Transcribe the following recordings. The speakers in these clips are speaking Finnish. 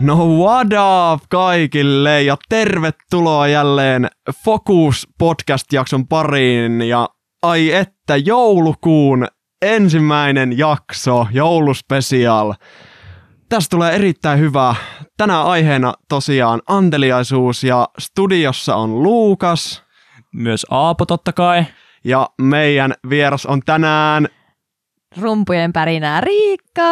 No what up kaikille ja tervetuloa jälleen Focus-podcast-jakson pariin ja ai että joulukuun ensimmäinen jakso, jouluspesial. Tästä tulee erittäin hyvä. Tänään aiheena tosiaan anteliaisuus ja studiossa on Luukas. Myös Aapo totta kai. Ja meidän vieras on tänään... Rumpujen pärinää Riikka!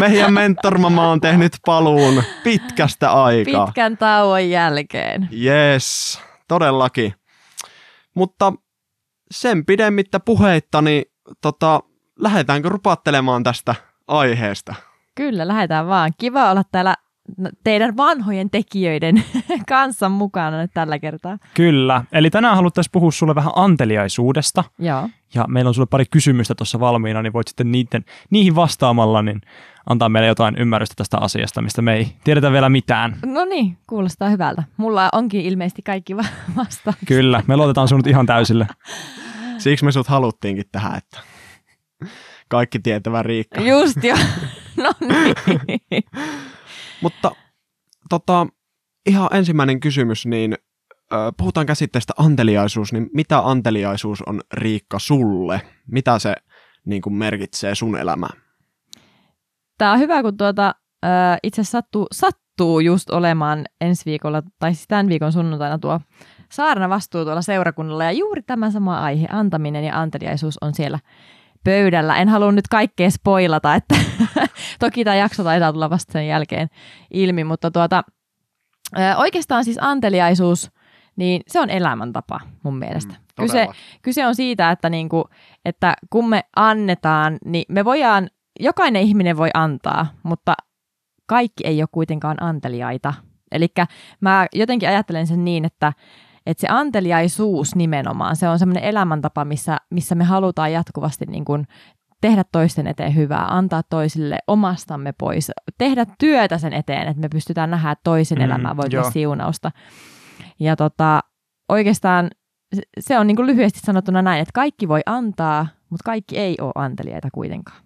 Meidän mentormama on tehnyt paluun pitkästä aikaa. Pitkän tauon jälkeen. Yes, todellakin. Mutta sen pidemmittä puheitta, niin lähdetäänkö rupattelemaan tästä aiheesta? Kyllä, lähdetään vaan. Kiva olla täällä teidän vanhojen tekijöiden kanssa mukana nyt tällä kertaa. Kyllä. Eli tänään haluttaisiin puhua sulle vähän anteliaisuudesta. Joo. Ja meillä on sulle pari kysymystä tuossa valmiina, niin voit sitten niihin vastaamalla niin antaa meille jotain ymmärrystä tästä asiasta, mistä me ei tiedetä vielä mitään. No niin, kuulostaa hyvältä. Mulla onkin ilmeisesti kaikki vastaukset. Kyllä, me luotetaan sinut ihan täysille. Siksi me sut haluttiinkin tähän, että kaikki tietävä Riikka. Just jo. No niin. Mutta ihan ensimmäinen kysymys, niin puhutaan käsitteestä anteliaisuus, niin mitä anteliaisuus on Riikka sulle? Mitä se niin kuin merkitsee sun elämään? Tää on hyvä, kun itse asiassa sattuu just olemaan ensi viikolla, tai siis tämän viikon sunnuntaina tuo saarna vastuu tuolla seurakunnalla, ja juuri tämä sama aihe, antaminen ja anteliaisuus on siellä pöydällä. En halua nyt kaikkea spoilata, että toki tämä jakso taitaa tulla vasta sen jälkeen ilmi, mutta oikeastaan siis anteliaisuus, niin se on elämäntapa mun mielestä. Kyse on siitä, että, niinku, että kun me annetaan, niin me voidaan, jokainen ihminen voi antaa, mutta kaikki ei ole kuitenkaan anteliaita. Eli mä jotenkin ajattelen sen niin, että se anteliaisuus nimenomaan, se on semmoinen elämäntapa, missä me halutaan jatkuvasti niin kuin tehdä toisten eteen hyvää, antaa toisille omastamme pois, tehdä työtä sen eteen, että me pystytään nähdä, että toisen elämää voi tehdä siunausta. Ja oikeastaan se on niin kuin lyhyesti sanottuna näin, että kaikki voi antaa, mutta kaikki ei ole anteliaita kuitenkaan.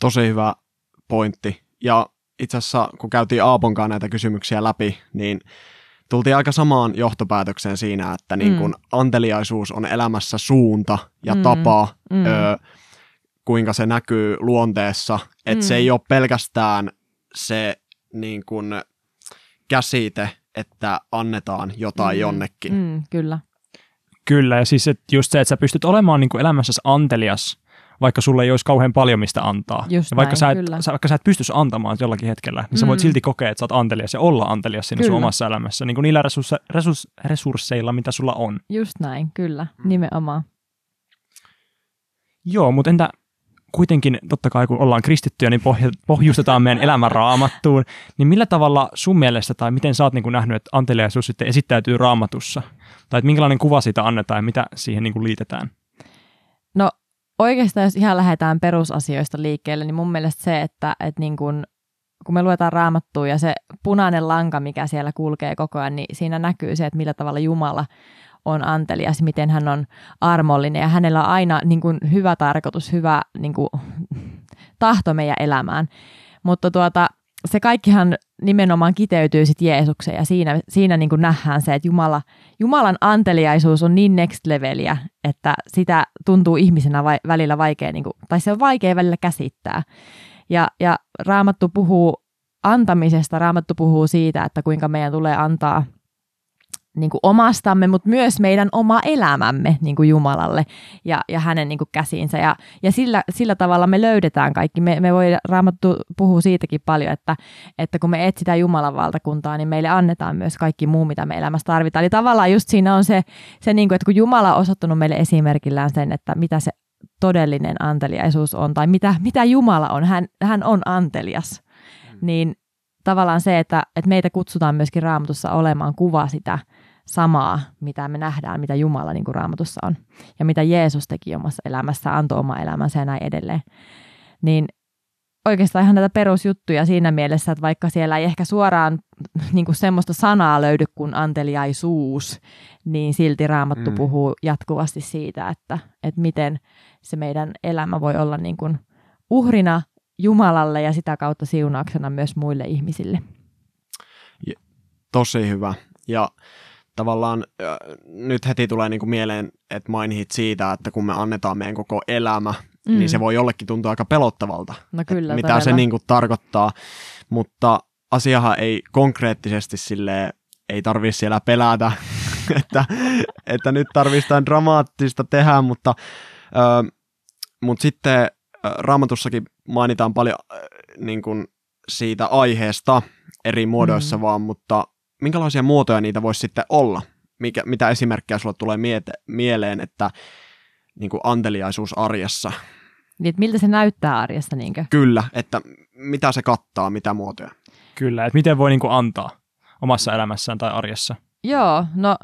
Tosi hyvä pointti. Ja itse asiassa, kun käytiin Aaponkaan näitä kysymyksiä läpi, niin tultiin aika samaan johtopäätökseen siinä, että niin kun anteliaisuus on elämässä suunta ja tapa, kuinka se näkyy luonteessa. Että se ei ole pelkästään se niin kun käsite, että annetaan jotain jonnekin. Kyllä. Kyllä, ja siis just se, että sä pystyt olemaan niin kun elämässäsi antelias, vaikka sulle ei olisi kauhean paljon mistä antaa. Vaikka sä et pystyisi antamaan jollakin hetkellä, niin sä voit silti kokea, että sä oot antelias ja olla antelias siinä sun omassa elämässä. Niin kuin niillä resursseilla, mitä sulla on. Just näin, kyllä. Nimenomaan. Joo, mutta entä kuitenkin, totta kai kun ollaan kristittyjä, niin pohjustetaan meidän elämän Raamattuun. Niin millä tavalla sun mielestä tai miten sä oot niin kuin nähnyt, että anteliaisuus sitten esittäytyy Raamatussa? Tai että minkälainen kuva siitä annetaan ja mitä siihen niin kuin liitetään? No... Oikeastaan jos ihan lähdetään perusasioista liikkeelle, niin mun mielestä se, että niin kun me luetaan Raamattua ja se punainen lanka, mikä siellä kulkee koko ajan, niin siinä näkyy se, että millä tavalla Jumala on antelias, miten hän on armollinen ja hänellä on aina niin kun hyvä tarkoitus, hyvä niin kun tahto meidän elämään. Mutta se kaikkihan nimenomaan kiteytyy sitten Jeesukseen ja siinä niin kuin nähdään se, että Jumalan anteliaisuus on niin next leveliä, että sitä tuntuu ihmisenä välillä vaikea, niin kuin, tai se on vaikea välillä käsittää. Ja Raamattu puhuu antamisesta, Raamattu puhuu siitä, että kuinka meidän tulee antaa niin kuin omastamme, mutta myös meidän oma elämämme niin kuin Jumalalle ja hänen niin kuin käsiinsä. Ja sillä tavalla me löydetään kaikki. Me voi, Raamattu puhuu siitäkin paljon, että kun me etsitään Jumalan valtakuntaa, niin meille annetaan myös kaikki muu, mitä me elämässä tarvitaan. Eli tavallaan just siinä on se niin kuin, että kun Jumala on osoittanut meille esimerkillään sen, että mitä se todellinen anteliaisuus on, tai mitä Jumala on, hän on antelias, niin tavallaan se, että meitä kutsutaan myöskin Raamatussa olemaan kuva sitä samaa, mitä me nähdään, mitä Jumala niin kuin Raamatussa on ja mitä Jeesus teki omassa elämässä, antoi omaa elämänsä ja näin edelleen. Niin oikeastaan ihan näitä perusjuttuja siinä mielessä, että vaikka siellä ei ehkä suoraan niin kuin semmoista sanaa löydy kuin anteliaisuus, niin silti Raamattu puhuu jatkuvasti siitä, että miten se meidän elämä voi olla niin kuin uhrina Jumalalle ja sitä kautta siunauksena myös muille ihmisille. Tosi hyvä. Ja tavallaan nyt heti tulee niin kuin mieleen, että mainitsit siitä, että kun me annetaan meidän koko elämä, niin se voi jollekin tuntua aika pelottavalta, no kyllä, mitä todella se niin kuin tarkoittaa. Mutta asiahan ei konkreettisesti silleen, ei tarvitse siellä pelätä, että nyt tarvitsee dramaattista tehdä, mutta sitten Raamatussakin mainitaan paljon niin kuin siitä aiheesta eri muodoissa vaan, mutta minkälaisia muotoja niitä voisi sitten olla? Mitä esimerkkejä sulle tulee mieleen, että niin kuin anteliaisuus arjessa? Niin, että miltä se näyttää arjessa? Niinkö? Kyllä, että mitä se kattaa, mitä muotoja? Kyllä, että miten voi niin kuin antaa omassa elämässään tai arjessa? Joo, no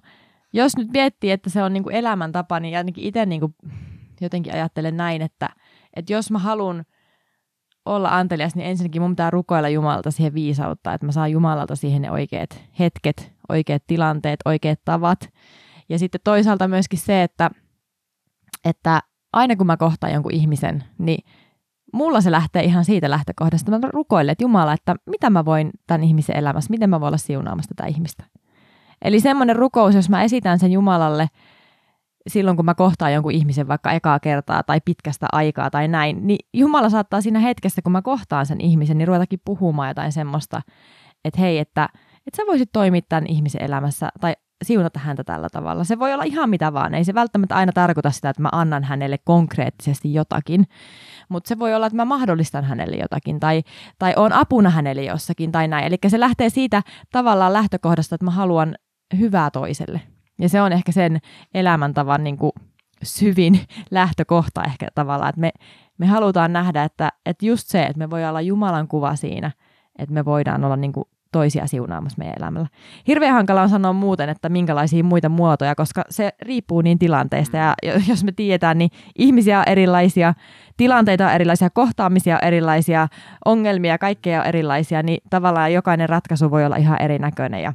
jos nyt miettii, että se on niin kuin elämäntapa, niin ainakin itse niin kuin jotenkin ajattelen näin, että jos mä haluan olla antelias, niin ensinnäkin mun pitää rukoilla Jumalalta siihen viisautta, että mä saan Jumalalta siihen ne oikeat hetket, oikeat tilanteet, oikeat tavat. Ja sitten toisaalta myöskin se, että aina kun mä kohtaan jonkun ihmisen, niin mulla se lähtee ihan siitä lähtökohdasta. Mä rukoilen, että Jumala, että mitä mä voin tämän ihmisen elämässä, miten mä voin olla siunaamassa tätä ihmistä. Eli semmoinen rukous, jos mä esitän sen Jumalalle silloin, kun mä kohtaan jonkun ihmisen vaikka ekaa kertaa tai pitkästä aikaa tai näin, niin Jumala saattaa siinä hetkessä, kun mä kohtaan sen ihmisen, niin ruvetakin puhumaan jotain semmoista, että hei, että sä voisit toimia tämän ihmisen elämässä tai siunata häntä tällä tavalla. Se voi olla ihan mitä vaan. Ei se välttämättä aina tarkoita sitä, että mä annan hänelle konkreettisesti jotakin, mutta se voi olla, että mä mahdollistan hänelle jotakin tai oon apuna hänelle jossakin tai näin. Eli se lähtee siitä tavallaan lähtökohdasta, että mä haluan hyvää toiselle. Ja se on ehkä sen elämäntavan niin kuin syvin lähtökohta ehkä tavallaan, että me halutaan nähdä, että just se, että me voidaan olla Jumalan kuva siinä, että me voidaan olla niin kuin toisia siunaamassa meidän elämällä. Hirveän hankala on sanoa muuten, että minkälaisia muita muotoja, koska se riippuu niin tilanteesta. Ja jos me tiedetään, niin ihmisiä on erilaisia, tilanteita on erilaisia, kohtaamisia on erilaisia, ongelmia, kaikkea on erilaisia, niin tavallaan jokainen ratkaisu voi olla ihan erinäköinen ja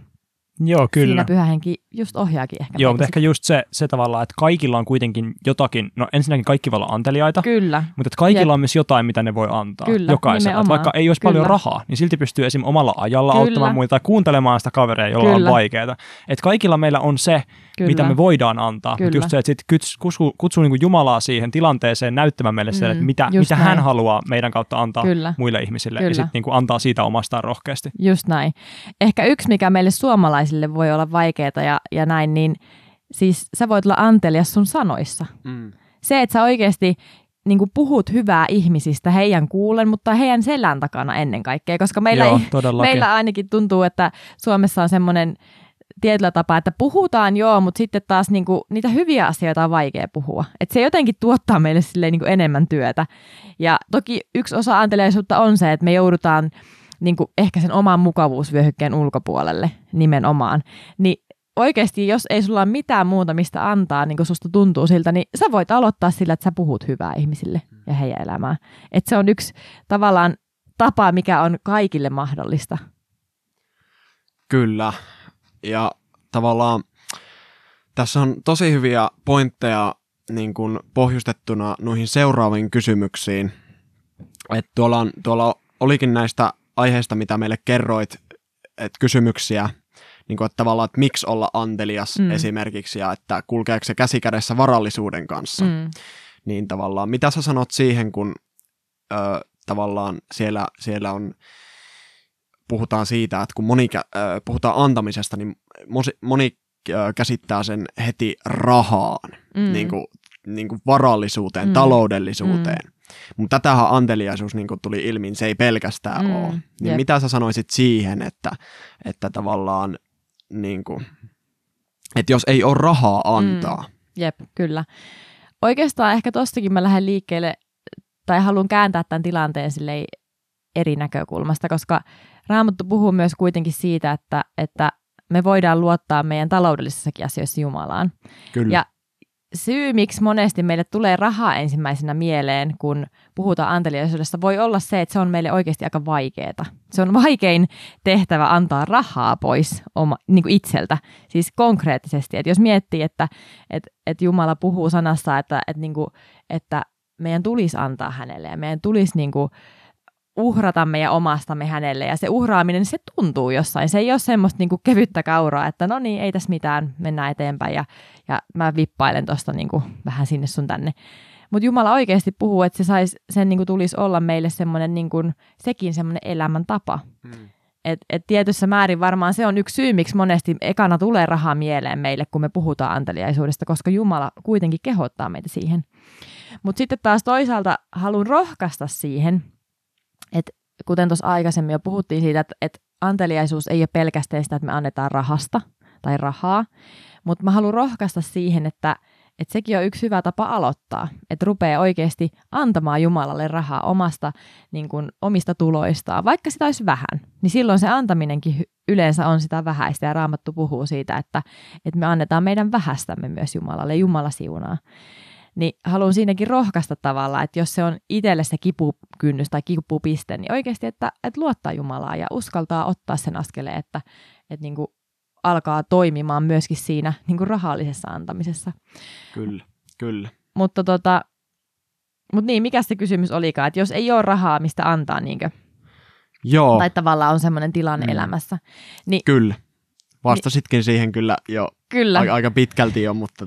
joo, kyllä. Siinä Pyhä Henki just ohjaakin ehkä. Joo, mutta ehkä just se tavallaan, että kaikilla on kuitenkin jotakin, no ensinnäkin kaikki voi olla anteliaita, kyllä, mutta että kaikilla on myös jotain, mitä ne voi antaa. Kyllä, jokaisella. Vaikka ei olisi paljon rahaa, niin silti pystyy esim. Omalla ajalla auttamaan muita tai kuuntelemaan sitä kaveria, jolla on vaikeaa. Että kaikilla meillä on se, mitä me voidaan antaa, mutta just se, että kutsuu niin kuin Jumalaa siihen tilanteeseen näyttämään meille sen, että mitä hän haluaa meidän kautta antaa muille ihmisille ja sitten niin kuin antaa siitä omastaan rohkeasti. Just näin. Ehkä yksi, mikä meille suomalaisille voi olla vaikeaa ja näin, niin siis sä voit olla antelias sun sanoissa. Mm. Se, että sä oikeasti niin kuin puhut hyvää ihmisistä heidän kuulen, mutta heidän selän takana ennen kaikkea, koska meillä ainakin tuntuu, että Suomessa on semmoinen tietyllä tapaa, että puhutaan joo, mutta sitten taas niinku, niitä hyviä asioita on vaikea puhua. Et se jotenkin tuottaa meille silleen niinku enemmän työtä. Ja toki yksi osa anteliaisuutta on se, että me joudutaan niinku ehkä sen oman mukavuusvyöhykkeen ulkopuolelle nimenomaan. Niin oikeasti, jos ei sulla ole mitään muuta, mistä antaa, niin kuin susta tuntuu siltä, niin sä voit aloittaa sillä, että sä puhut hyvää ihmisille ja heidän elämään. Et se on yksi tavallaan tapa, mikä on kaikille mahdollista. Kyllä. Ja tavallaan tässä on tosi hyviä pointteja niin kuin pohjustettuna noihin seuraaviin kysymyksiin. Että tuolla olikin näistä aiheista, mitä meille kerroit, että kysymyksiä, niin kuin, että tavallaan, että miksi olla antelias esimerkiksi ja että kulkeeko se käsi kädessä varallisuuden kanssa. Niin tavallaan, mitä sä sanot siihen, kun tavallaan siellä on... Puhutaan siitä, että kun puhutaan antamisesta, niin moni käsittää sen heti rahaan, niin kuin varallisuuteen, taloudellisuuteen. Mutta tätähän anteliaisuus, niin kuin tuli ilmi, se ei pelkästään ole. Niin mitä sä sanoisit siihen, että tavallaan, niin kuin, että jos ei ole rahaa antaa? Jep, kyllä. Oikeastaan ehkä tostakin mä lähden liikkeelle, tai haluan kääntää tämän tilanteen silleen eri näkökulmasta, koska Raamattu puhuu myös kuitenkin siitä, että me voidaan luottaa meidän taloudellisissakin asioissa Jumalaan. Kyllä. Ja syy, miksi monesti meille tulee rahaa ensimmäisenä mieleen, kun puhutaan anteliaisuudesta, voi olla se, että se on meille oikeasti aika vaikeaa. Se on vaikein tehtävä antaa rahaa pois niin kuin itseltä, siis konkreettisesti. Että jos miettii, että Jumala puhuu sanassa, että meidän tulisi antaa hänelle ja meidän tulisi... Niin kuin uhrata meidän omastamme hänelle, ja se uhraaminen, se tuntuu jossain. Se ei ole semmoista niinku kevyttä kauraa, että no niin, ei tässä mitään, mennään eteenpäin, ja mä vippailen tuosta niinku vähän sinne sun tänne. Mutta Jumala oikeasti puhuu, että se sais, sen niinku tulisi olla meille semmoinen, niinku, sekin semmoinen elämäntapa. Mm. Et tietyssä määrin varmaan se on yksi syy, miksi monesti ekana tulee rahaa mieleen meille, kun me puhutaan anteliaisuudesta, koska Jumala kuitenkin kehottaa meitä siihen. Mutta sitten taas toisaalta haluan rohkaista siihen, että kuten tuossa aikaisemmin jo puhuttiin siitä, että anteliaisuus ei ole pelkästään sitä, että me annetaan rahasta tai rahaa, mutta mä haluan rohkaista siihen, että sekin on yksi hyvä tapa aloittaa, että rupeaa oikeasti antamaan Jumalalle rahaa niin kun omista tuloistaan, vaikka sitä olisi vähän, niin silloin se antaminenkin yleensä on sitä vähäistä, ja Raamattu puhuu siitä, että me annetaan meidän vähästämme myös Jumalalle, Jumala siunaa. Niin haluan siinäkin rohkaista tavallaan, että jos se on itselle se kipukynnys tai kipupiste, niin oikeasti, että luottaa Jumalaa ja uskaltaa ottaa sen askeleen, että niin kuin alkaa toimimaan myöskin siinä niin kuin rahallisessa antamisessa. Kyllä, kyllä. Mutta niin, mikä se kysymys olikaan, että jos ei ole rahaa, mistä antaa, niinkö? Joo. Tai tavallaan on semmoinen tilanne elämässä. Niin, kyllä. Vastasitkin siihen kyllä jo aika pitkälti jo, mutta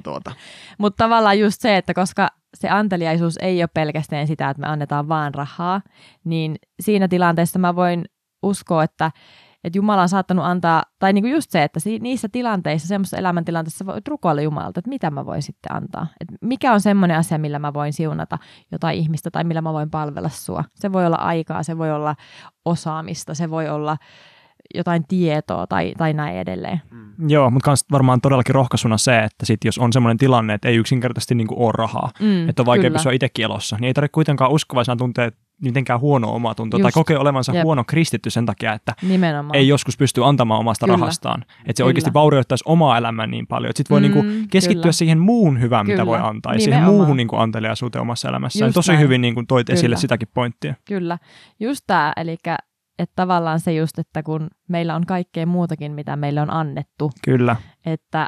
Mutta tavallaan just se, että koska se anteliaisuus ei ole pelkästään sitä, että me annetaan vaan rahaa, niin siinä tilanteessa mä voin uskoa, että Jumala on saattanut antaa, tai niinku just se, että niissä tilanteissa, semmoisessa elämäntilanteessa voi rukoilla Jumalalta, että mitä mä voin sitten antaa. Että mikä on semmoinen asia, millä mä voin siunata jotain ihmistä tai millä mä voin palvella sua. Se voi olla aikaa, se voi olla osaamista, se voi olla jotain tietoa tai näin edelleen. Mm. Joo, mutta kans varmaan todellakin rohkaisuna se, että sit jos on semmoinen tilanne, että ei yksinkertaisesti niinku ole rahaa, että on vaikea pysyä itsekin elossa, niin ei tarvitse kuitenkaan uskovaisena tuntea mitenkään huonoa omaa tuntua tai kokee olevansa huono kristitty sen takia, että nimenomaan ei joskus pysty antamaan omasta rahastaan. Että se oikeasti vaurioittaisi omaa elämää niin paljon, että sit voi niinku keskittyä siihen muun hyvään, mitä voi antaa, ja siihen muuhun niinku anteliaisuuteen omassa elämässään. Just tosi näin. Hyvin niinku toit esille sitäkin pointtia. Kyllä, just tämä, eli että tavallaan se just, että kun meillä on kaikkea muutakin, mitä meille on annettu, että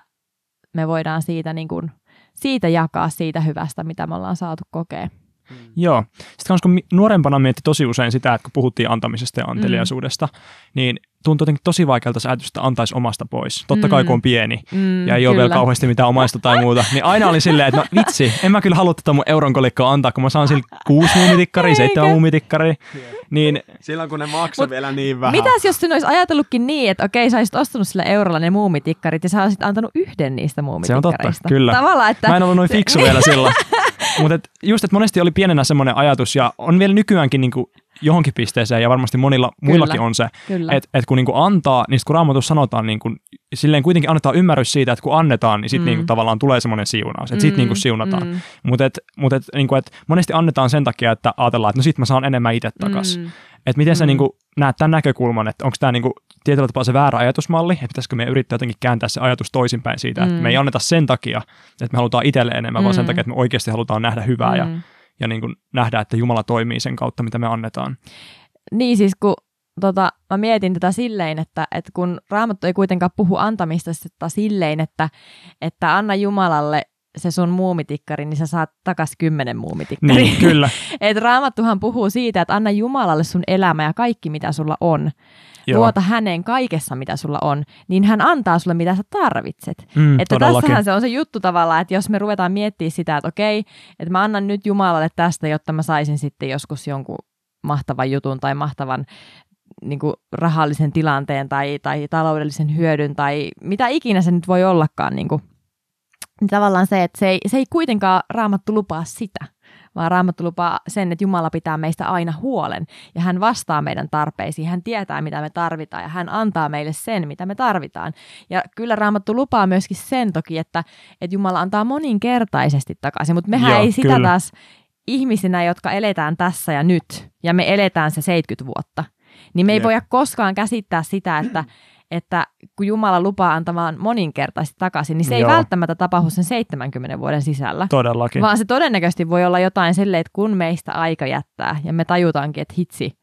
me voidaan siitä jakaa siitä hyvästä, mitä me ollaan saatu kokea. Mm. Joo. Sitten kun nuorempana mietti tosi usein sitä, että kun puhuttiin antamisesta ja anteliaisuudesta, niin tuntuu jotenkin tosi vaikealta se ajatus, että antaisi omasta pois. Totta kai kun on pieni ja ei ole vielä kauheasti mitään omaista tai muuta, niin aina oli silleen, että no vitsi, en mä kyllä halua tätä mun euron kolikkoa antaa, kun mä saan sille 6 muumitikkaria, 7 muumitikkaria. Niin, silloin kun ne maksoi vielä niin vähän. Mitäs jos sinä olisi ajatellutkin niin, että okei, sä olisit ostanut sillä eurolla ne muumitikkarit ja sä olisit antanut yhden niistä muumitikkareista. Se on totta, kyllä. Tavallaan, että mä en ollut noin fiksu vielä silloin. Mutta just, että monesti oli pienenä semmoinen ajatus, ja on vielä nykyäänkin niinku johonkin pisteeseen, ja varmasti monilla muillakin on se, että et kun niinku antaa, niin kun Raamatussa sanotaan, niin kun, silleen kuitenkin annetaan ymmärrys siitä, että kun annetaan, niin sitten niinku tavallaan tulee semmoinen siunaus, että sitten niinku siunataan. Mutta niinku, monesti annetaan sen takia, että ajatellaan, että no sit mä saan enemmän itse takaisin. Että miten sä niinku näet tämän näkökulman, että onko tämä niinku tietyllä tapaa se väärä ajatusmalli, että pitäisikö meidän yrittää jotenkin kääntää se ajatus toisinpäin siitä, että me ei anneta sen takia, että me halutaan itselle enemmän, vaan sen takia, että me oikeasti halutaan nähdä hyvää ja niin kuin nähdä, että Jumala toimii sen kautta, mitä me annetaan. Niin siis, kun mä mietin tätä silleen, että kun Raamattu ei kuitenkaan puhu antamista silleen, että anna Jumalalle se sun muumitikkari, niin sä saat takas 10 muumitikkaria. Niin, kyllä. Et Raamattuhan puhuu siitä, että anna Jumalalle sun elämä ja kaikki, mitä sulla on. Joo. Luota häneen kaikessa, mitä sulla on, niin hän antaa sulle, mitä sä tarvitset. Että tässähän se on se juttu tavallaan, että jos me ruvetaan miettimään sitä, että okei, että mä annan nyt Jumalalle tästä, jotta mä saisin sitten joskus jonkun mahtavan jutun tai mahtavan niin kuin rahallisen tilanteen tai taloudellisen hyödyn tai mitä ikinä se nyt voi ollakaan, niin kuin niin tavallaan se, että se ei kuitenkaan Raamattu lupaa sitä, vaan Raamattu lupaa sen, että Jumala pitää meistä aina huolen ja hän vastaa meidän tarpeisiin, hän tietää mitä me tarvitaan ja hän antaa meille sen, mitä me tarvitaan. Ja kyllä Raamattu lupaa myöskin sen toki, että Jumala antaa moninkertaisesti takaisin, mutta mehän ei sitä taas ihmisinä, jotka eletään tässä ja nyt ja me eletään se 70 vuotta, niin me ei voida koskaan käsittää sitä, että kun Jumala lupaa antamaan moninkertaisesti takaisin, niin se ei välttämättä tapahdu sen 70 vuoden sisällä. Todellakin. Vaan se todennäköisesti voi olla jotain silleen, että kun meistä aika jättää ja me tajutaankin, että hitsi,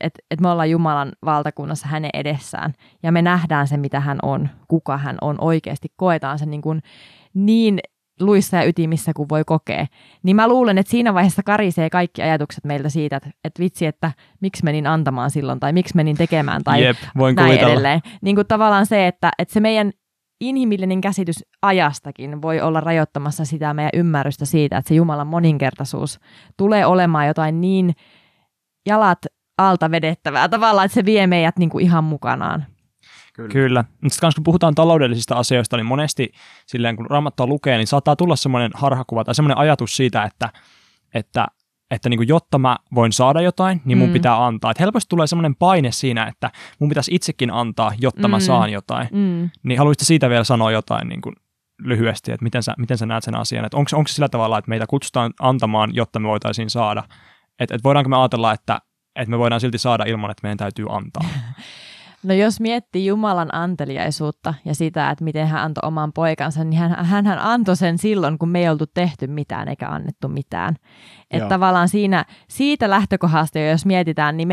että me ollaan Jumalan valtakunnassa hänen edessään ja me nähdään se, mitä hän on, kuka hän on oikeasti, koetaan se niin luissa ja ytimissä kuin voi kokea. Niin mä luulen, että siinä vaiheessa karisee kaikki ajatukset meiltä siitä, että vitsi, että miksi menin antamaan silloin tai miksi menin tekemään tai jep, voin näin kuvitella. Edelleen. Niin kuin tavallaan se, että se meidän inhimillinen käsitys ajastakin voi olla rajoittamassa sitä meidän ymmärrystä siitä, että se Jumalan moninkertaisuus tulee olemaan jotain niin jalat alta vedettävää tavallaan, että se vie meidät niin kuin ihan mukanaan. Kyllä. Mutta kun puhutaan taloudellisista asioista, niin monesti silleen, kun Raamattua lukee, niin saattaa tulla semmoinen harhakuva tai semmoinen ajatus siitä, että niin kuin, jotta mä voin saada jotain, niin mun pitää antaa. Et helposti tulee semmoinen paine siinä, että mun pitäisi itsekin antaa, jotta mä saan jotain. Niin haluaisitko siitä vielä sanoa jotain niin kuin lyhyesti, että miten sä näet sen asian? Että onko se sillä tavalla, että meitä kutsutaan antamaan, jotta me voitaisiin saada? Että voidaanko me ajatella, että me voidaan silti saada ilman, että meidän täytyy antaa? No jos miettii Jumalan anteliaisuutta ja sitä, että miten hän antoi oman poikansa, niin hän antoi sen silloin, kun me ei oltu tehty mitään eikä annettu mitään. Että tavallaan siitä lähtökohdasta, jos mietitään, niin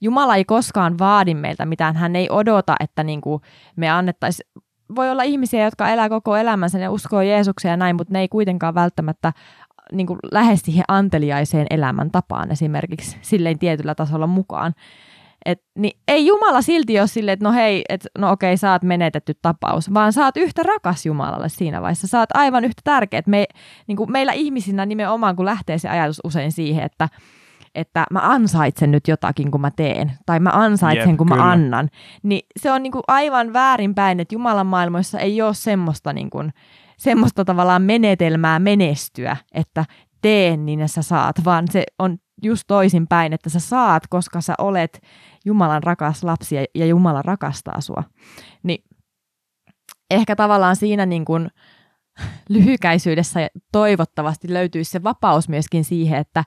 Jumala ei koskaan vaadi meiltä mitään. Hän ei odota, että niin kuin me annettaisiin. Voi olla ihmisiä, jotka elää koko elämänsä ja uskoo Jeesukseen ja näin, mutta ne ei kuitenkaan välttämättä niin kuin lähes siihen anteliaiseen elämäntapaan esimerkiksi silleen tietyllä tasolla mukaan. Niin ei Jumala silti ole silleen, että no hei, et, no okei, sä oot menetetty tapaus, vaan sä oot yhtä rakas Jumalalle siinä vaiheessa. Sä oot aivan yhtä tärkeä. Niin kuin meillä ihmisinä nimenomaan, kun lähtee se ajatus usein siihen, että mä ansaitsen nyt jotakin, kun mä teen, tai mä ansaitsen, kun mä annan, niin se on niin kuin aivan väärinpäin, että Jumalan maailmoissa ei ole semmoista, niin kuin, semmoista tavallaan menetelmää menestyä, että tee, niin sä saat, vaan se on just toisinpäin, että sä saat, koska sä olet Jumalan rakas lapsi ja Jumala rakastaa sua. Niin ehkä tavallaan siinä niin kuin lyhykäisyydessä toivottavasti löytyisi se vapaus myöskin siihen, että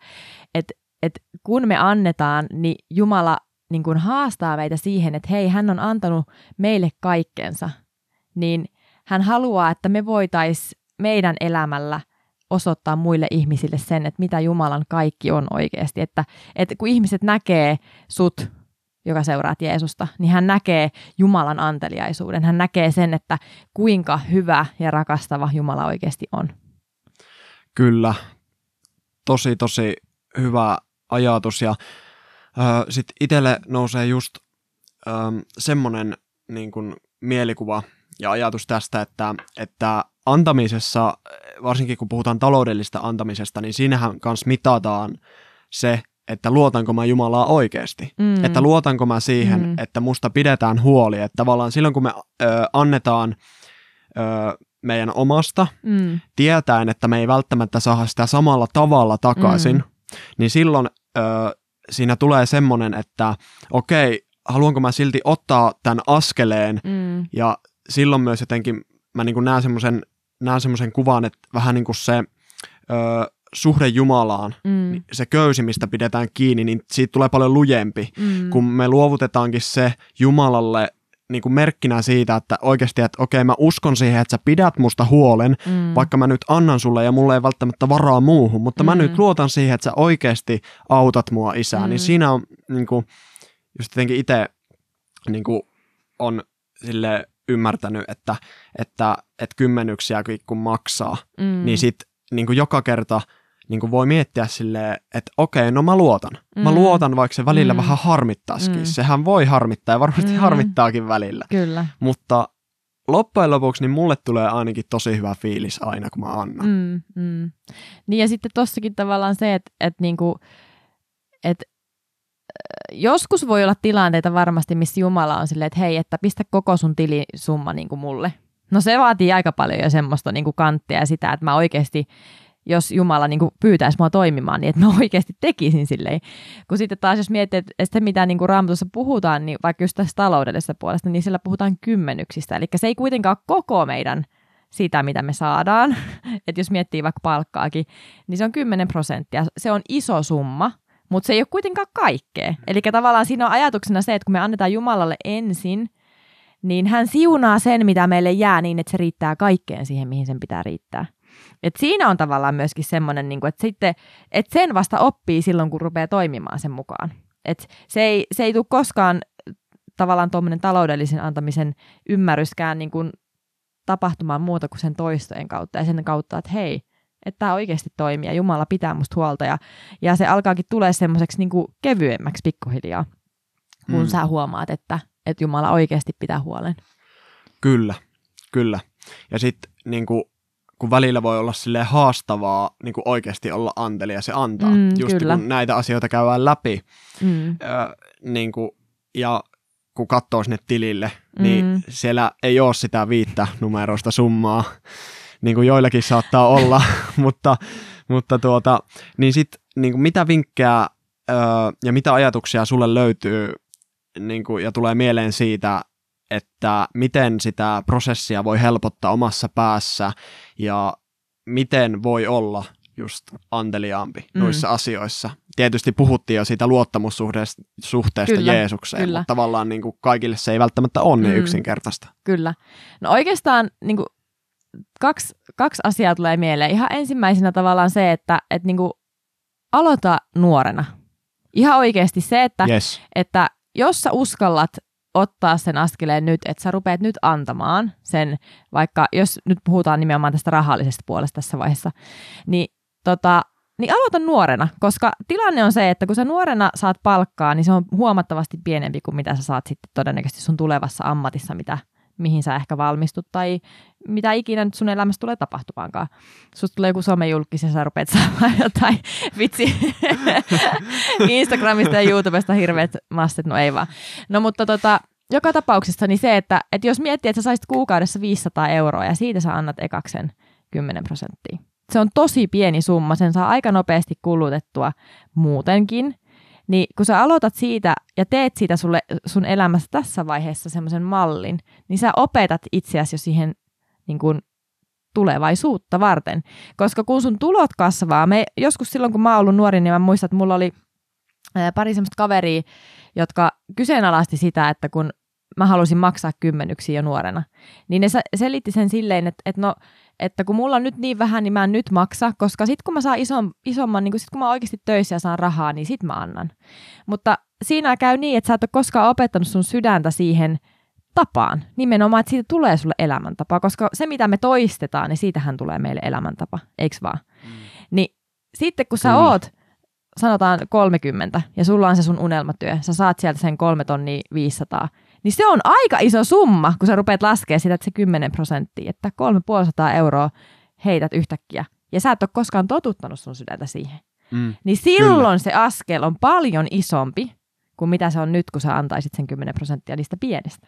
kun me annetaan, niin Jumala niin kuin haastaa meitä siihen, että hei, hän on antanut meille kaikkensa. Niin hän haluaa, että me voitaisiin meidän elämällä osoittaa muille ihmisille sen, että mitä Jumalan kaikki on oikeasti. Että kun ihmiset näkee sut, joka seuraat Jeesusta, niin hän näkee Jumalan anteliaisuuden. Hän näkee sen, että kuinka hyvä ja rakastava Jumala oikeasti on. Kyllä. Tosi, tosi hyvä ajatus. Ja sitten itselle nousee just semmoinen niin kun mielikuva ja ajatus tästä, että antamisessa, varsinkin kun puhutaan taloudellista antamisesta, niin siinähän kanssa mitataan se, että luotanko mä Jumalaa oikeasti. Että luotanko mä siihen, että musta pidetään huoli. Että tavallaan silloin, kun me annetaan meidän omasta, tietäen, että me ei välttämättä saada sitä samalla tavalla takaisin, niin silloin siinä tulee semmoinen, että okei, haluanko mä silti ottaa tämän askeleen, ja silloin myös jotenkin mä niin kuin näen semmoisen kuvan, että vähän niin kuin se suhde Jumalaan, niin se köysi, mistä pidetään kiinni, niin siitä tulee paljon lujempi, kun me luovutetaankin se Jumalalle niin kuin merkkinä siitä, että oikeasti, että okei, mä uskon siihen, että sä pidät musta huolen, vaikka mä nyt annan sulle ja mulla ei välttämättä varaa muuhun, mutta mä nyt luotan siihen, että sä oikeasti autat mua, Isää. Niin siinä on niin kuin, just jotenkin itse niin kuin on silleen ymmärtänyt, että kymmenyksiäkin kun maksaa, niin sitten niin joka kerta niin voi miettiä silleen, että okei, no mä luotan. Mä luotan, vaikka se välillä vähän harmittaisikin. Sehän voi harmittaa ja varmasti harmittaakin välillä. Kyllä. Mutta loppujen lopuksi niin mulle tulee ainakin tosi hyvä fiilis aina, kun mä annan. Niin ja sitten tossakin tavallaan se, että joskus voi olla tilanteita varmasti, missä Jumala on silleen, että hei, että pistä koko sun tilisumma niin kuin mulle. No se vaatii aika paljon jo semmoista niin kuin kanttia ja sitä, että mä oikeasti, jos Jumala niin kuin pyytäisi mua toimimaan, niin että mä oikeasti tekisin silleen. Kun sitten taas jos miettii, että mitä niin kuin Raamatussa puhutaan, niin vaikka just tässä taloudellisessa puolesta, niin siellä puhutaan kymmenyksistä. Eli se ei kuitenkaan ole koko meidän sitä, mitä me saadaan. Että jos miettii vaikka palkkaakin, niin se on 10%. Se on iso summa. Mutta se ei ole kuitenkaan kaikkea. Eli tavallaan siinä on ajatuksena se, että kun me annetaan Jumalalle ensin, niin hän siunaa sen, mitä meille jää niin, että se riittää kaikkeen siihen, mihin sen pitää riittää. Et siinä on tavallaan myöskin semmoinen, että sen vasta oppii silloin, kun rupeaa toimimaan sen mukaan. Et se ei tule koskaan tavallaan tuommoinen taloudellisen antamisen ymmärryskään niin kuin tapahtumaan muuta kuin sen toistojen kautta ja sen kautta, että hei, että tämä oikeasti toimii ja Jumala pitää musta huolta. Ja se alkaakin tulee semmoiseksi niin kuin kevyemmäksi pikkuhiljaa, kun sä huomaat, että Jumala oikeasti pitää huolen. Kyllä, kyllä. Ja sitten niin kun välillä voi olla silleen haastavaa niin kun oikeasti olla antelias ja se antaa. Just kyllä. Kun näitä asioita käydään läpi. Niin kun, ja kun katsoo sinne tilille, niin siellä ei ole sitä 5 numeroista summaa. Niin kuin joillakin saattaa olla, mutta niin sit, niin kuin mitä vinkkejä ja mitä ajatuksia sulle löytyy niin kuin, ja tulee mieleen siitä, että miten sitä prosessia voi helpottaa omassa päässä ja miten voi olla just anteliaampi noissa asioissa. Tietysti puhuttiin jo siitä luottamussuhteesta kyllä, Jeesukseen, kyllä. Mutta tavallaan niin kuin kaikille se ei välttämättä ole niin yksinkertaista. Kyllä. No oikeastaan niin kuin kaksi asiaa tulee mieleen. Ihan ensimmäisenä tavallaan se, että niinku aloita nuorena. Ihan oikeasti se, että jos sä uskallat ottaa sen askeleen nyt, että sä rupeat nyt antamaan sen, vaikka jos nyt puhutaan nimenomaan tästä rahallisesta puolesta tässä vaiheessa, niin aloita nuorena, koska tilanne on se, että kun sä nuorena saat palkkaa, niin se on huomattavasti pienempi kuin mitä sä saat sitten todennäköisesti sun tulevassa ammatissa, mihin sä ehkä valmistut tai mitä ikinä nyt sun elämässä tulee tapahtumaankaan. Susta tulee joku somejulkis ja sä rupeat saamaan jotain vitsi Instagramista ja YouTubesta hirveät masset, no ei vaan. No mutta joka tapauksessa niin se, että jos miettii, että sä saisit kuukaudessa 500 € ja siitä sä annat ekaksen 10%. Se on tosi pieni summa, sen saa aika nopeasti kulutettua muutenkin. Niin kun sä aloitat siitä ja teet siitä sun elämässä tässä vaiheessa semmoisen mallin, niin sä opetat itseäsi jo siihen niin kuin tulevaisuutta varten. Koska kun sun tulot kasvaa, joskus silloin kun mä oon ollut nuori, niin mä muistan, että mulla oli pari semmoista kaveria, jotka kyseenalaisti sitä, että kun mä halusin maksaa 10 jo nuorena, niin ne selitti sen silleen, että kun mulla on nyt niin vähän, niin mä en nyt maksa, koska sit kun mä saan isomman, niin kun sit kun mä oikeasti töissä ja saan rahaa, niin sit mä annan. Mutta siinä käy niin, että sä et ole koskaan opettanut sun sydäntä siihen tapaan. Nimenomaan, että siitä tulee sulle elämäntapa, koska se mitä me toistetaan, niin siitähän tulee meille elämäntapa, eiks vaan? Niin sitten kun sä oot, sanotaan 30 ja sulla on se sun unelmatyö, sä saat sieltä sen 3,500 €, niin se on aika iso summa, kun sä rupeat laskemaan sitä, että se 10%, että 3,500 € heität yhtäkkiä. Ja sä et ole koskaan totuttanut sun sydäntä siihen. Niin silloin kyllä. Se askel on paljon isompi kuin mitä se on nyt, kun sä antaisit sen 10% niistä pienestä.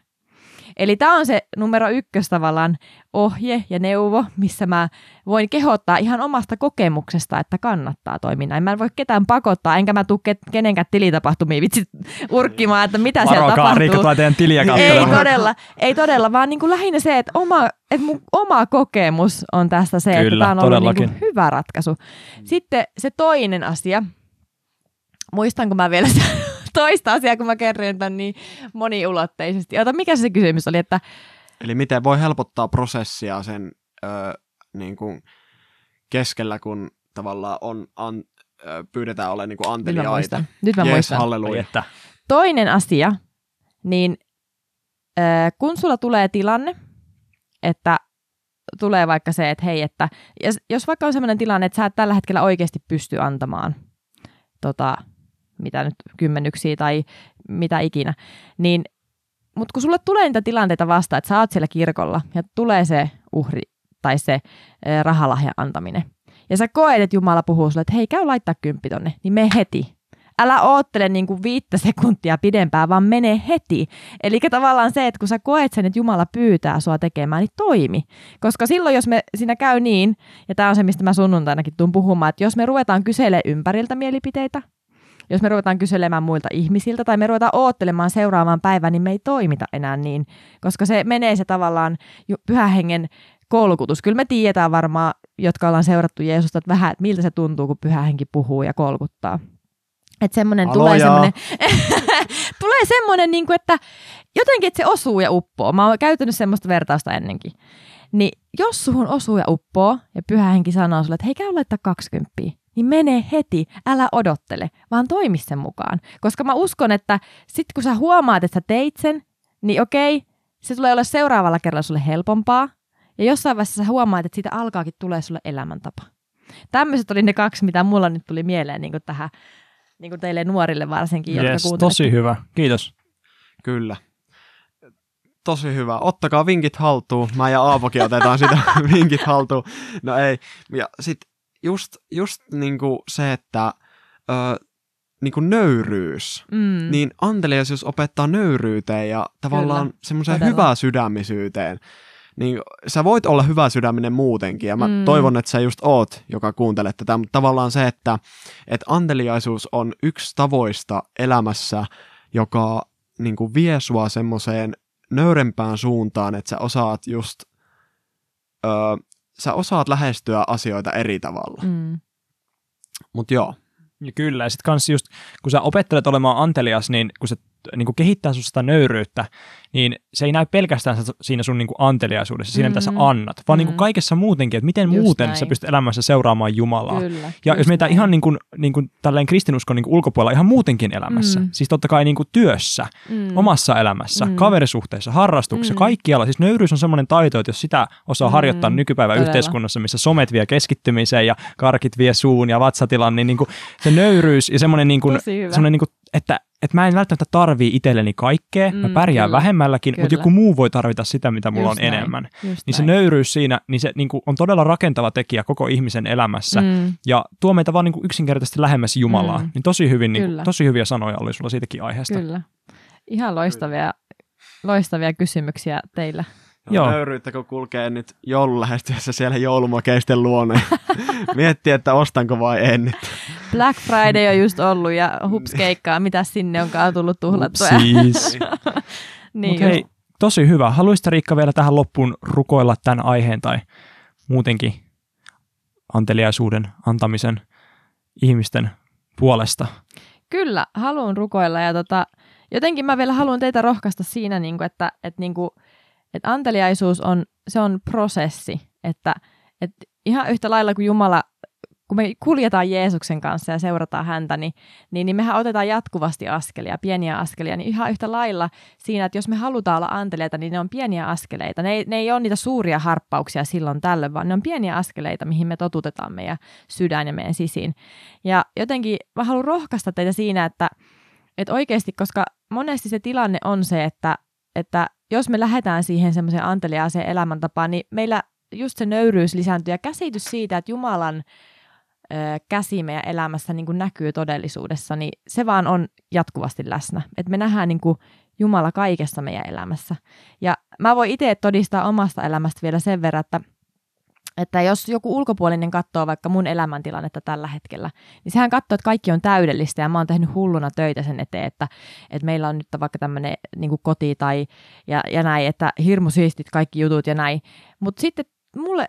Eli tää on se numero 1 tavallaan ohje ja neuvo, missä mä voin kehottaa ihan omasta kokemuksesta, että kannattaa toimia näin. Mä en voi ketään pakottaa, enkä mä tuu kenenkään tilitapahtumiin vitsi urkkimaan, että mitä siellä tapahtuu. Varokaa, Riikka tulee teidän tiliä katselemaan. Ei todella, vaan niin kuin lähinnä se, että mun oma kokemus on tässä se, kyllä, että tää on ollut niin kuin hyvä ratkaisu. Sitten se toinen asia, muistanko mä vielä toista asiaa, kun mä kerron tämän niin moniulotteisesti. Mikä se kysymys oli? Eli miten voi helpottaa prosessia sen niin kuin keskellä, kun tavallaan pyydetään olemaan niin kuin anteliaita. Nyt mä muistan. Halleluja. Toinen asia, niin kun sulla tulee tilanne, että tulee vaikka se, että hei, että jos vaikka on sellainen tilanne, että sä et tällä hetkellä oikeasti pysty antamaan mitä nyt 10 tai mitä ikinä, niin, mutta kun sulle tulee niitä tilanteita vastaan, että sä oot siellä kirkolla ja tulee se uhri tai se rahalahjan antaminen ja sä koet, että Jumala puhuu sulle, että hei, käy laittaa 10 tonne, niin mene heti. Älä oottele niin kuin 5 sekuntia pidempään, vaan mene heti. Eli tavallaan se, että kun sä koet sen, että Jumala pyytää sua tekemään, niin toimi. Koska silloin, jos siinä käy niin, ja tää on se, mistä mä sunnuntainakin tuun puhumaan, että jos me ruvetaan kyselemään ympäriltä mielipiteitä, jos me ruvetaan kyselemään muilta ihmisiltä tai me ruvetaan oottelemaan seuraavan päivän, niin me ei toimita enää niin, koska se menee se tavallaan Pyhän Hengen kolkutus. Kyllä me tiedetään varmaan, jotka ollaan seurattu Jeesusta, että vähän, että miltä se tuntuu, kun Pyhä Henki puhuu ja kolkuttaa. Että semmoinen tulee semmoinen, niin kuin, että jotenkin että se osuu ja uppoo. Mä oon käytänyt semmoista vertausta ennenkin. Niin jos suhun osuu ja uppoo ja Pyhä Henki sanoo sulle, että hei, käy laittaa 20, niin mene heti, älä odottele, vaan toimi sen mukaan. Koska mä uskon, että sit kun sä huomaat, että sä teit sen, niin okei, se tulee olla seuraavalla kerralla sulle helpompaa. Ja jossain vaiheessa sä huomaat, että siitä alkaakin tulee sulle elämäntapa. Tämmöiset oli ne kaksi, mitä mulla nyt tuli mieleen niin kuin tähän, niin kuin teille nuorille varsinkin. Yes, jotka tosi hyvä. Kiitos. Kyllä. Tosi hyvä. Ottakaa vinkit haltuun. Mä ja Aapokin otetaan sitä vinkit haltuun. No ei. Ja sit just niinku se, että niinku nöyryys. Mm. Niin Anteliaisuus opettaa nöyryyteen ja tavallaan semmoiseen hyvää sydämisyyteen. Niin sä voit olla hyvä sydäminen muutenkin ja mä toivon, että sä just oot, joka kuuntelet tätä. Mutta tavallaan se, että anteliaisuus on yksi tavoista elämässä, joka niinku vie sua semmoiseen nöyrempään suuntaan, että sä osaat just, sä osaat lähestyä asioita eri tavalla. Mm. Mut joo. Ja kyllä, ja sit kans just, kun sä opettelet olemaan antelias, niin kun se niinku kehittää sun sitä nöyryyttä, niin se ei näy pelkästään siinä sun niinku anteliaisuudessa, siinä mitä sä annat, vaan niinku kaikessa muutenkin, että miten just muuten näin sä pystyt elämässä seuraamaan Jumalaa. Kyllä, ja jos mietitään ihan niinku tälleen kristinuskon niinku ulkopuolella ihan muutenkin elämässä, siis totta kai niinku työssä, omassa elämässä, kaverisuhteessa, harrastuksessa, kaikkialla. Siis nöyryys on semmoinen taito, että jos sitä osaa harjoittaa nykypäivän yhteiskunnassa, missä somet vie keskittymiseen ja karkit vie suun ja vatsatilan, niin niinku se nöyryys ja semmoinen niinku, että mä en välttämättä tarvii itselleni kaikkea, mä pärjään vähemmälläkin, mutta joku muu voi tarvita sitä, mitä mulla on enemmän. Niin se nöyryys siinä, niin se niin kuin, on todella rakentava tekijä koko ihmisen elämässä, ja tuo meitä vaan niin kuin, yksinkertaisesti lähemmäs Jumalaa. Niin tosi hyviä sanoja oli sulla siitäkin aiheesta. Kyllä. Ihan loistavia kysymyksiä teillä. Joo. Nöyryyttä, kun kulkee nyt joulun lähestyessä siellä joulumakeisten luoneen. Miettii, että ostanko vai en nyt. Black Friday on just ollut ja hups keikkaa, mitä sinne onkaan tullut tuhlattua. Siis. Niin hei, tosi hyvä. Haluaisitko Riikka vielä tähän loppuun rukoilla tämän aiheen tai muutenkin anteliaisuuden antamisen ihmisten puolesta? Kyllä, haluan rukoilla ja jotenkin mä vielä haluan teitä rohkaista siinä, että anteliaisuus on prosessi, että ihan yhtä lailla kuin Jumala, kun me kuljetaan Jeesuksen kanssa ja seurataan häntä, niin mehän otetaan jatkuvasti askelia, pieniä askelia, niin ihan yhtä lailla siinä, että jos me halutaan olla anteliaita, niin ne on pieniä askeleita. Ne ei ole niitä suuria harppauksia silloin tällöin, vaan ne on pieniä askeleita, mihin me totutetaan meidän sydän ja meidän sisiin. Ja jotenkin mä haluan rohkaista teitä siinä, että oikeasti, koska monesti se tilanne on se, että jos me lähdetään siihen semmoiseen anteliaaseen elämäntapaan, niin meillä just se nöyryys lisääntyy ja käsitys siitä, että Jumalan käsi meidän elämässä niin kuin näkyy todellisuudessa, niin se vaan on jatkuvasti läsnä. Että me nähdään niin kuin Jumala kaikessa meidän elämässä. Ja mä voin itse todistaa omasta elämästä vielä sen verran, että jos joku ulkopuolinen katsoo vaikka mun elämäntilannetta tällä hetkellä, niin sehän katsoo, että kaikki on täydellistä ja mä oon tehnyt hulluna töitä sen eteen, että meillä on nyt vaikka tämmöinen niin kuin koti tai ja näin, että hirmu siistit kaikki jutut ja näin. Mutta sitten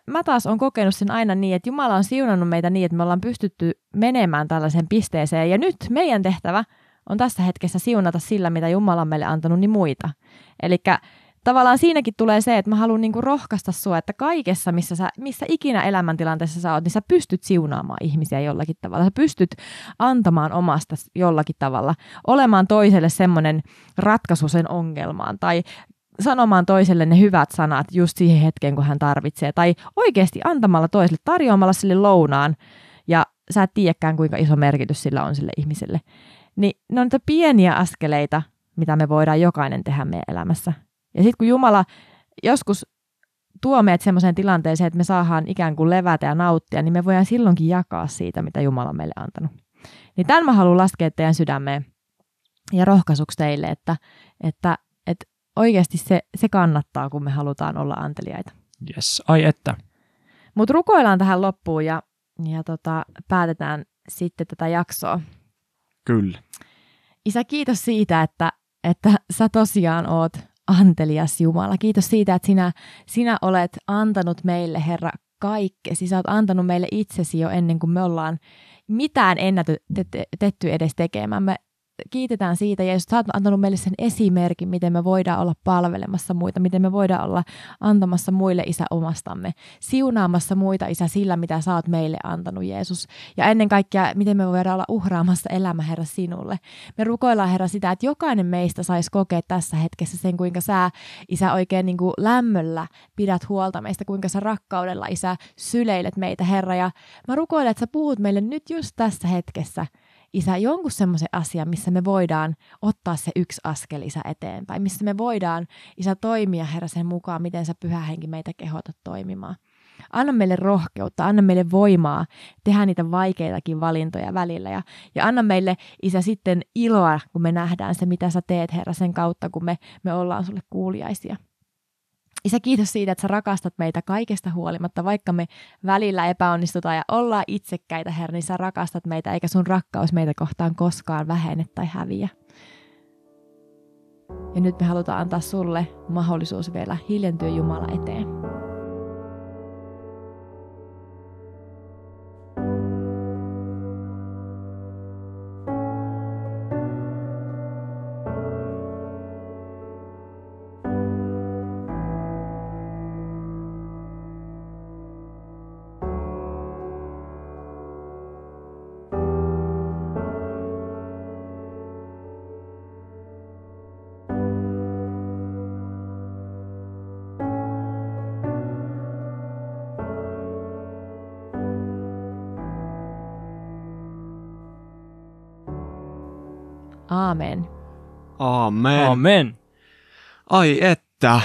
mä taas oon kokenut sen aina niin, että Jumala on siunannut meitä niin, että me ollaan pystytty menemään tällaiseen pisteeseen ja nyt meidän tehtävä on tässä hetkessä siunata sillä, mitä Jumala on meille antanut, niin muita. Elikkä tavallaan siinäkin tulee se, että mä haluan niinku rohkaista sua, että kaikessa, missä ikinä elämäntilanteessa sä oot, niin sä pystyt siunaamaan ihmisiä jollakin tavalla. Sä pystyt antamaan omasta jollakin tavalla, olemaan toiselle semmoinen ratkaisu sen ongelmaan tai sanomaan toiselle ne hyvät sanat just siihen hetkeen, kun hän tarvitsee. Tai oikeasti antamalla toiselle, tarjoamalla sille lounaan ja sä et tiedäkään, kuinka iso merkitys sillä on sille ihmiselle. Niin ne on niitä pieniä askeleita, mitä me voidaan jokainen tehdä meidän elämässä. Ja sitten kun Jumala joskus tuo meidät semmoiseen tilanteeseen, että me saadaan ikään kuin levätä ja nauttia, niin me voidaan silloinkin jakaa siitä, mitä Jumala on meille antanut. Niin tämän mä haluan laskea teidän sydämeen ja rohkaisuksi teille, että oikeasti se kannattaa, kun me halutaan olla anteliaita. Yes, ai että. Mutta rukoillaan tähän loppuun ja päätetään sitten tätä jaksoa. Kyllä. Isä, kiitos siitä, että sä tosiaan oot antelias Jumala. Kiitos siitä, että sinä olet antanut meille, Herra, kaikkesi. Sä oot antanut meille itsesi jo ennen kuin me ollaan mitään ennätetty edes tekemään. Me kiitetään siitä, Jeesus, sä oot antanut meille sen esimerkin, miten me voidaan olla palvelemassa muita, miten me voidaan olla antamassa muille, Isä, omastamme, siunaamassa muita, Isä, sillä, mitä sä oot meille antanut, Jeesus. Ja ennen kaikkea, miten me voidaan olla uhraamassa elämä, Herra, sinulle. Me rukoillaan, Herra, sitä, että jokainen meistä saisi kokea tässä hetkessä sen, kuinka sä, Isä, oikein niin kuin lämmöllä pidät huolta meistä, kuinka sä rakkaudella, Isä, syleilet meitä, Herra. Ja mä rukoilen, että sä puhut meille nyt just tässä hetkessä, Isä, jonkun semmoisen asian, missä me voidaan ottaa se yksi askel, Isä, eteenpäin. Missä me voidaan, Isä, toimia, Herra, sen mukaan, miten sä, Pyhä Henki, meitä kehotat toimimaan. Anna meille rohkeutta, anna meille voimaa tehdä niitä vaikeitakin valintoja välillä. Ja anna meille, Isä, sitten iloa, kun me nähdään se, mitä sä teet, Herra, sen kautta, kun me ollaan sulle kuuliaisia. Isä, kiitos siitä, että sä rakastat meitä kaikesta huolimatta, vaikka me välillä epäonnistutaan ja ollaan itsekkäitä, Herra, niin sä rakastat meitä, eikä sun rakkaus meitä kohtaan koskaan vähene tai häviä. Ja nyt me halutaan antaa sulle mahdollisuus vielä hiljentyä Jumala eteen. Aamen. Aamen. Aamen. Ai että.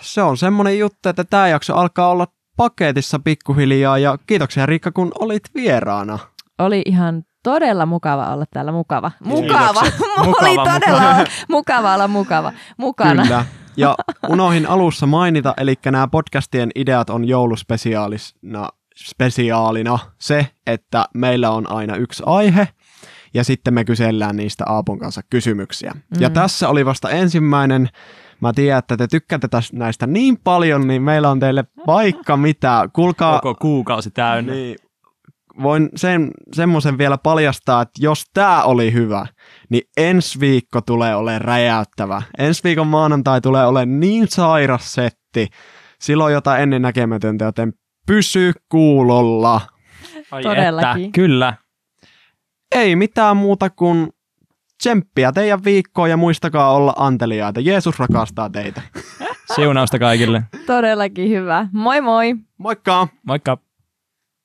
Se on semmoinen juttu, että tämä jakso alkaa olla paketissa pikkuhiljaa, ja kiitoksia, Riikka, kun olit vieraana. Oli ihan todella mukava olla täällä mukava. Oli todella mukava olla mukana. Kyllä. Ja unohin alussa mainita, eli nämä podcastien ideat on jouluspesiaalina se, että meillä on aina yksi aihe. Ja sitten me kysellään niistä Aapun kanssa kysymyksiä. Mm. Ja tässä oli vasta ensimmäinen. Mä tiedän, että te tykkäätte näistä niin paljon, niin meillä on teille vaikka mitä. Kuulkaa, koko kuukausi täynnä. Niin, voin semmoisen vielä paljastaa, että jos tää oli hyvä, niin ensi viikko tulee olemaan räjäyttävä. Ensi viikon maanantai tulee olemaan niin sairas setti. Silloin jotain ennennäkemätöntä, joten pysy kuulolla. Ai todellakin. Että, kyllä. Ei mitään muuta kuin tsemppiä teidän viikkoon ja muistakaa olla anteliaita. Jeesus rakastaa teitä. Siunausta kaikille. Todellakin hyvä. Moi moi. Moikka. Moikka.